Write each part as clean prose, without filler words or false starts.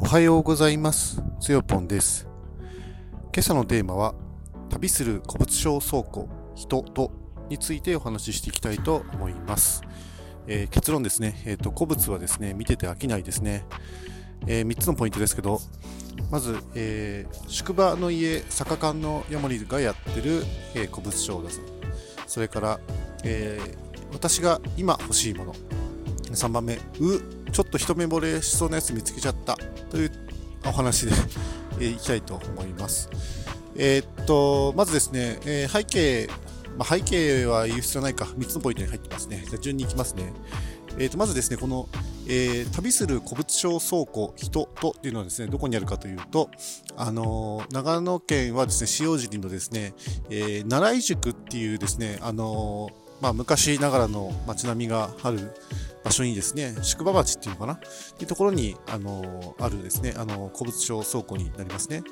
おはようございます。つよぽんです。今朝のテーマは旅する古物商倉庫人とについてお話ししていきたいと思います。結論ですね、古物はですね見てて飽きないですね。3つのポイントですけど、まず、宿場の家坂館のヤモリがやってる、古物商だぞ。それから、私が今欲しいもの。3番目、ちょっと一目惚れしそうなやつ見つけちゃったというお話でいきたいと思います。まずですね、背景は言う必要ないか、3つのポイントに入ってますね。じゃあ順にいきますね。まずですね、この、旅する古物商倉庫HITO.TOというのはですね、どこにあるかというと、長野県はですね、塩尻のですね、奈良井宿っていうですね、昔ながらの街並みがある場所にですね、宿場町っていうのかなっていうところに、あるですね、古物商倉庫になりますね。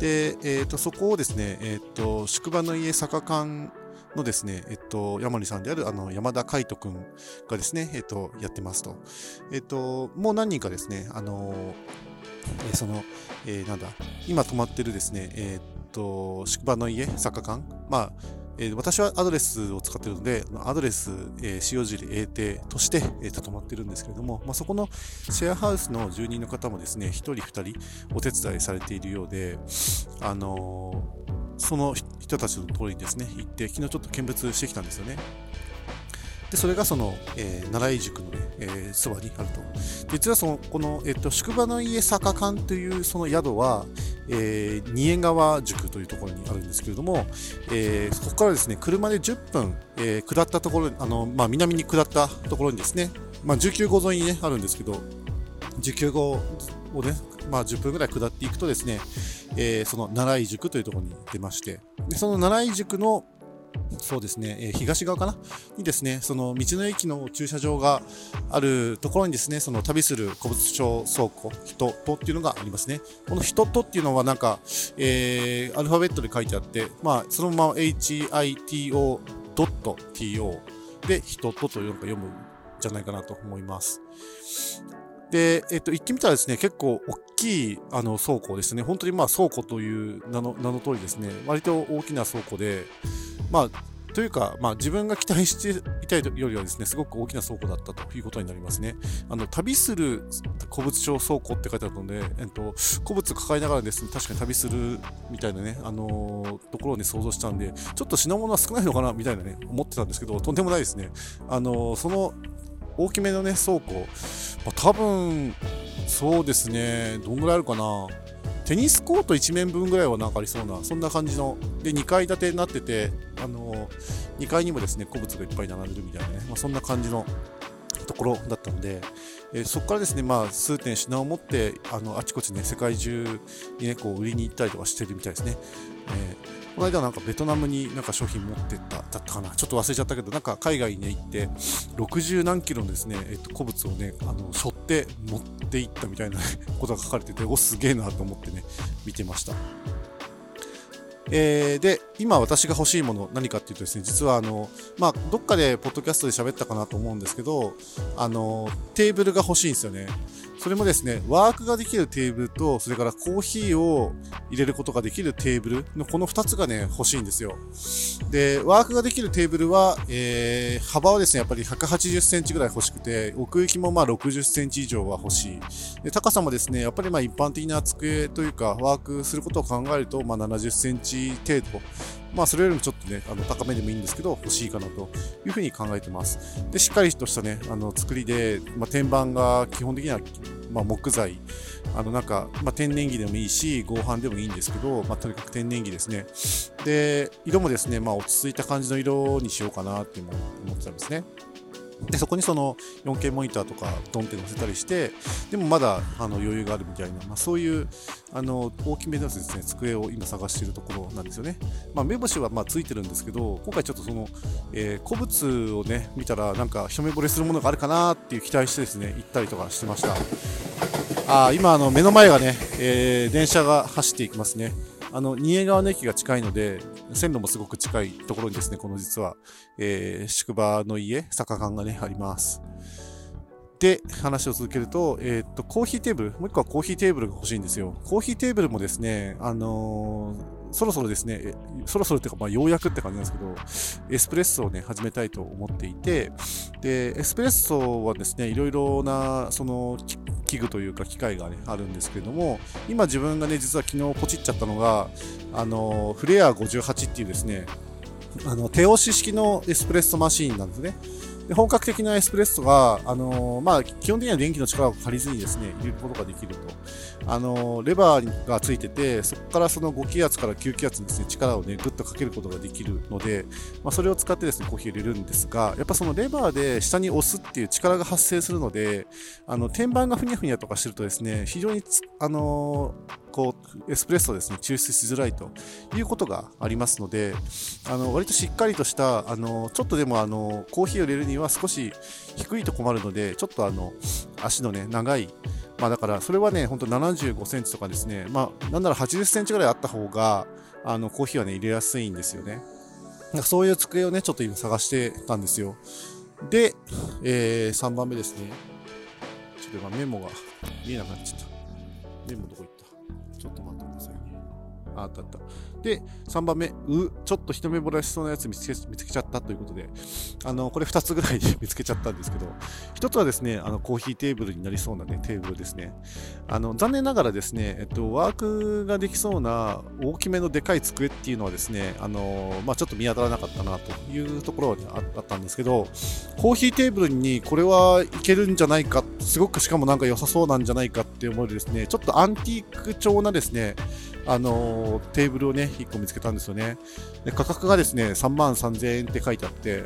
で、そこをですね、宿場の家坂館のですね、ヤモリさんである山田海人くんがですね、やってますと。もう何人かですね、今泊まってるですね、宿場の家坂館、私はアドレスを使っているので、アドレス、塩尻永定として、泊まってるんですけれども、そこのシェアハウスの住人の方もですね、1人2人お手伝いされているようで、その人たちのところにですね行って、昨日ちょっと見物してきたんですよね。でそれがその、奈良井宿の、そばにあると。実はこの、宿場の家坂館というその宿は、仁江川宿というところにあるんですけれども、ここからですね車で10分、下ったところ、南に下ったところにですね、19号沿いに、あるんですけど、19号をね、10分ぐらい下っていくとですね、その奈良井宿というところに出まして、でその奈良井宿のそうですね、東側かなにですね、その道の駅の駐車場があるところにですね、その旅する古物商倉庫HITO.TOっていうのがありますね。このHITO.TOっていうのはなんか、アルファベットで書いてあって、そのまま HITO.TO でHITO.TOというのが読むんじゃないかなと思います。で、行ってみたらですね、結構大きい倉庫ですね。本当に倉庫という名の通りですね、割と大きな倉庫で、自分が期待していたよりはですね、すごく大きな倉庫だったということになりますね。旅する古物商倉庫って書いてあるので、古物を抱えながらですね、確かに旅するみたいなね、ところをね、想像したんで、ちょっと品物は少ないのかなみたいなね、思ってたんですけど、とんでもないですね。その大きめのね、倉庫、多分、そうですね、どんぐらいあるかな。テニスコート1面分ぐらいはなんかありそうな、そんな感じので、2階建てになってて、2階にもですね古物がいっぱい並んでるみたいなね、そんな感じのところだったので、そこからですね、数点品を持ってあちこちね、世界中にねこう売りに行ったりとかしてるみたいですね。この間なんかベトナムになんか商品持ってっただったかな、ちょっと忘れちゃったけど、なんか海外に、行って60何キロのですね、古物をね背負って持っていったみたいなことが書かれてて、すげえなと思ってね見てました。で今私が欲しいもの何かっていうとですね、実はどっかでポッドキャストで喋ったかなと思うんですけど、テーブルが欲しいんですよね。それもですね、ワークができるテーブルと、それからコーヒーを入れることができるテーブルのこの2つがね欲しいんですよ。でワークができるテーブルは、幅はですねやっぱり180センチぐらい欲しくて、奥行きも60センチ以上は欲しいで、高さもですねやっぱり一般的な机というかワークすることを考えると70センチ程度、それよりもちょっとね高めでもいいんですけど欲しいかなというふうに考えてます。でしっかりとしたね作りで、天板が基本的には、木材、天然木でもいいし合板でもいいんですけど、とにかく天然木ですね。で色もですね、落ち着いた感じの色にしようかなって思ってたんですね。でそこにその 4K モニターとかドンって載せたりして、でもまだ余裕があるみたいな、そういう大きめのですね机を今探しているところなんですよね。目星はついてるんですけど、今回ちょっとその、古物をね見たらなんか一目惚れするものがあるかなっていう期待してですね行ったりとかしてました。今目の前がね、電車が走っていきますね。仁江川の駅が近いので、線路もすごく近いところにですね、この実は、宿場の家坂館がねあります。で話を続けると、コーヒーテーブル、もう一個はコーヒーテーブルが欲しいんですよ。コーヒーテーブルもですね、そろそろっていうか、ようやくって感じなんですけど、エスプレッソをね、始めたいと思っていて、で、エスプレッソはですね、いろいろな、その、器具というか機械がね、あるんですけれども、今自分がね、実は昨日ポチっちゃったのが、フレア58っていうですね、手押し式のエスプレッソマシーンなんですね。で、本格的なエスプレッソが、基本的には電気の力を借りずにですね、入れることができると。レバーがついてて、そこからその5気圧から9気圧にですね、力をね、ぐっとかけることができるので、それを使ってですね、コーヒー入れるんですが、やっぱそのレバーで下に押すっていう力が発生するので、天板がふにゃふにゃとかしてるとですね、非常にエスプレッソをですね、抽出しづらいということがありますので、割としっかりとした、ちょっとでもコーヒーを入れるには少し低いと困るので、ちょっと足のね、長い、だからそれはね、ほんと75センチとかですね、なんなら80センチぐらいあった方が、コーヒーはね、入れやすいんですよね。なんかそういう机をね、ちょっと今探してたんですよ。で、3番目ですね。ちょっと今メモが見えなくなっちゃった。メモどこ行った？ちょっと待ってくださいね。あったあった。で、3番目、ちょっと一目惚れしそうなやつ見つけちゃったということで、これ2つぐらいで見つけちゃったんですけど、1つはですね、コーヒーテーブルになりそうなね、テーブルですね。残念ながらですね、ワークができそうな大きめのでかい机っていうのはですね、ちょっと見当たらなかったなというところはあったんですけど、コーヒーテーブルにこれはいけるんじゃないか、すごくしかもなんか良さそうなんじゃないかって思うですね、ちょっとアンティーク調なですね、テーブルをね、1個見つけたんですよね。で、価格がですね、33,000円って書いてあって、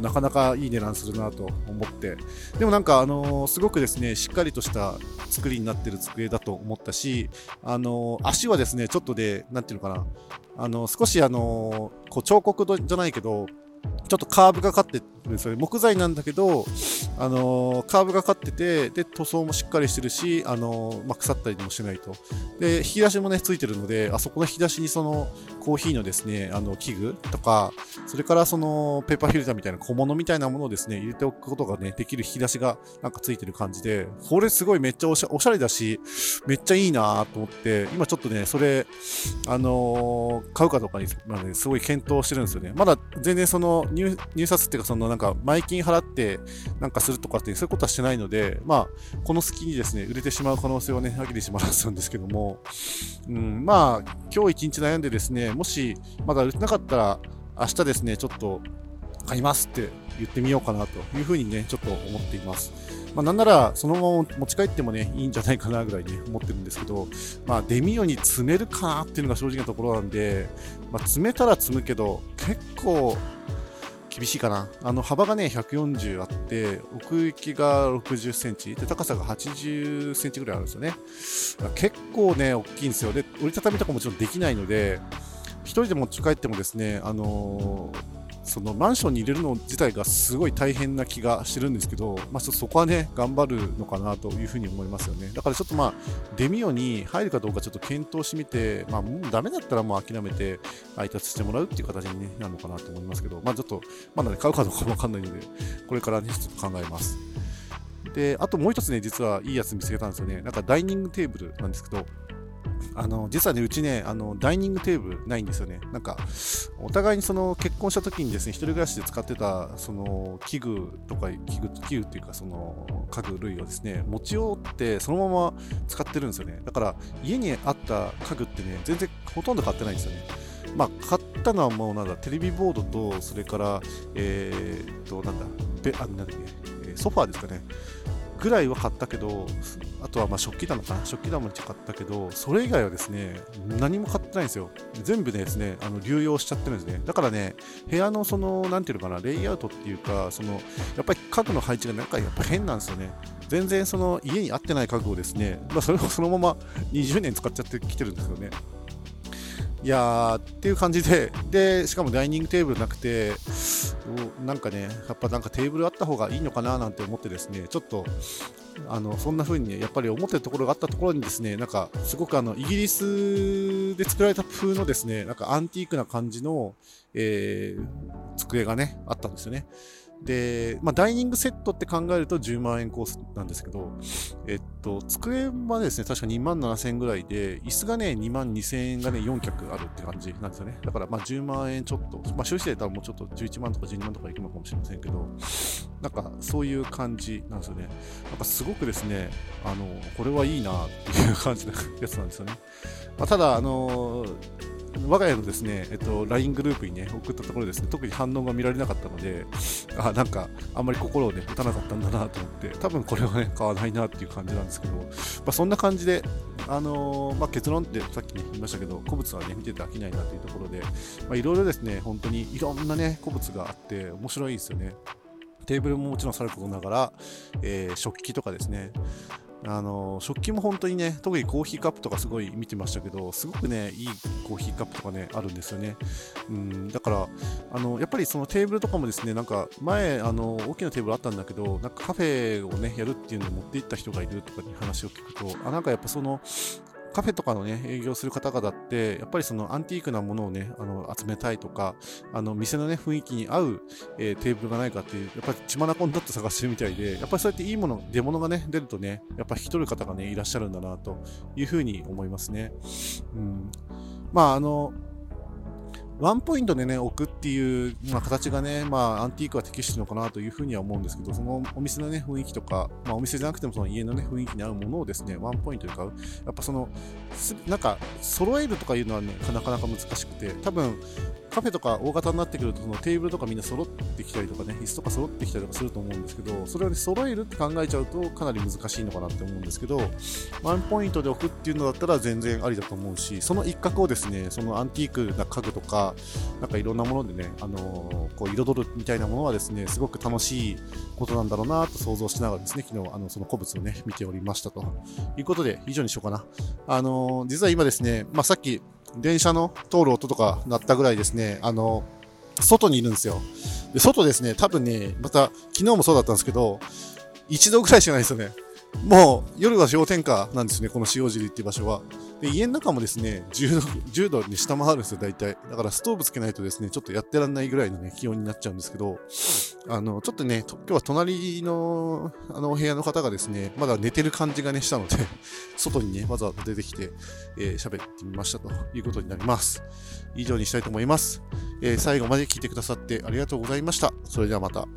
なかなかいい値段するなと思って、でもなんか、すごくですね、しっかりとした作りになってる机だと思ったし、足はですね、ちょっとで、なんていうのかな、少し彫刻じゃないけど、ちょっとカーブがかってるんですよね。木材なんだけど、カーブがかってて、で、塗装もしっかりしてるし、腐ったりもしないと。で、引き出しもね、ついてるので、あそこの引き出しにその、コーヒーのですね、器具とか、それからその、ペーパーフィルターみたいな小物みたいなものをですね、入れておくことがね、できる引き出しがなんかついてる感じで、これすごいめっちゃおしゃれだし、めっちゃいいなと思って、今ちょっとね、それ、買うかどうかに、すごい検討してるんですよね。まだ全然その、入札っていうか、そのなんか前金払ってなんかするとかってそういうことはしてないので、この隙にですね、売れてしまう可能性はね、限りしまらずなんですけども、今日一日悩んでですね、もしまだ売れてなかったら明日ですね、ちょっと買いますって言ってみようかなというふうにね、ちょっと思っています。なんならそのまま持ち帰ってもね、いいんじゃないかなぐらいね、思ってるんですけど、デミオに詰めるかなっていうのが正直なところなんで、詰めたら詰むけど結構厳しいかな。幅がね、140あって、奥行きが60センチ、で、高さが80センチぐらいあるんですよね。結構ね、大きいんですよ。で、折りたたみとかもちろんできないので、一人で持ち帰ってもですね、そのマンションに入れるの自体がすごい大変な気がしてるんですけど、ちょっとそこはね、頑張るのかなというふうに思いますよね。だからちょっとデミオに入るかどうかちょっと検討してみて、もうダメだったらもう諦めて配達してもらうっていう形に、ね、なるのかなと思いますけど、ちょっとまだね、買うかどうかもわかんないので、これからね、ちょっと考えます。で、あともう一つね、実はいいやつ見つけたんですよね。なんかダイニングテーブルなんですけど、実はね、うちね、ダイニングテーブルないんですよね。なんか、お互いにその結婚した時にですね、一人暮らしで使ってた、その器具っていうか、その家具類をですね、持ち寄ってそのまま使ってるんですよね。だから、家にあった家具ってね、全然ほとんど買ってないんですよね。買ったのはもうなんだ、テレビボードと、それから、ソファーですかね。ぐらいは買ったけど、あとは食器棚かな、食器棚も買ったけど、それ以外はですね、何も買ってないんですよ。全部ですね、流用しちゃってるんですね。だからね、部屋のその、なんていうのかな、レイアウトっていうか、その、やっぱり家具の配置がなんかやっぱ変なんですよね。全然その、家に合ってない家具をですね、それをそのまま20年使っちゃってきてるんですよね。いやーっていう感じで、で、しかもダイニングテーブルなくて、なんかね、やっぱなんかテーブルあった方がいいのかななんて思ってですね、ちょっと、そんな風にね、やっぱり思ってるところがあったところにですね、なんか、すごくイギリスで作られた風のですね、なんかアンティークな感じの、机がね、あったんですよね。で、まあ、ダイニングセットって考えると10万円コースなんですけど、机はですね、確か2万7000円ぐらいで、椅子がね、2万2000円がね、4脚あるって感じなんですよね。だから、まあ、10万円ちょっと、まあ、収支で多分もうちょっと11万とか12万とかいくのかもしれませんけど、なんか、そういう感じなんですよね。なんか、すごくですね、これはいいなっていう感じのやつなんですよね。まあ、ただ、我が家のですね、LINE グループにね、送ったところですね、特に反応が見られなかったので、なんか、あんまり心をね、打たなかったんだなと思って、多分これはね、買わないなっていう感じなんですけど、まあ、そんな感じで、まあ、結論ってさっき言いましたけど、古物はね、見てて飽きないなというところで、まあ、いろいろですね、本当にいろんなね、古物があって、面白いですよね。テーブルももちろんさることながら、食器とかですね、食器も本当にね、特にコーヒーカップとかすごい見てましたけど、すごくね、いいコーヒーカップとかね、あるんですよね。だから、やっぱりそのテーブルとかもですね、なんか前、大きなテーブルあったんだけど、なんかカフェをね、やるっていうのを持って行った人がいるとかに話を聞くと、なんかやっぱその、カフェとかのね、営業する方々って、やっぱりそのアンティークなものをね、集めたいとか、店のね、雰囲気に合う、テーブルがないかっていう、やっぱり血眼になって探してるみたいで、やっぱりそうやっていいもの、出物がね、出るとね、やっぱり引き取る方がね、いらっしゃるんだな、というふうに思いますね。まあ、ワンポイントでね、置くっていう、まあ、形がね、まあ、アンティークは適してるのかなというふうには思うんですけど、そのお店のね、雰囲気とか、まあ、お店じゃなくてもその家のね、雰囲気に合うものをですね、ワンポイントで買う。やっぱその、なんか、揃えるとかいうのはね、なかなか難しくて、多分、カフェとか大型になってくると、そのテーブルとかみんな揃ってきたりとかね、椅子とか揃ってきたりとかすると思うんですけど、それをね、揃えるって考えちゃうと、かなり難しいのかなって思うんですけど、ワンポイントで置くっていうのだったら全然ありだと思うし、その一角をですね、そのアンティークな家具とか、なんかいろんなものでね、こう彩るみたいなものはですね、すごく楽しいことなんだろうなと想像しながらですね、昨日その古物をね、見ておりましたということで、以上にしようかな。実は今ですね、まあ、さっき電車の通る音とか鳴ったぐらいですね、外にいるんですよ。で、外ですね、多分ね、また昨日もそうだったんですけど、1度ぐらいしかないですよね。もう夜は氷点下なんですね、この塩尻っていう場所は。で、家の中もですね、10度に下回るんですよ、大体。だからストーブつけないとですね、ちょっとやってらんないぐらいのね、気温になっちゃうんですけど、ちょっとね、今日は隣のお部屋の方がですね、まだ寝てる感じがね、したので、外にね、わざわざ出てきて、喋ってみましたということになります。以上にしたいと思います。最後まで聞いてくださってありがとうございました。それではまた。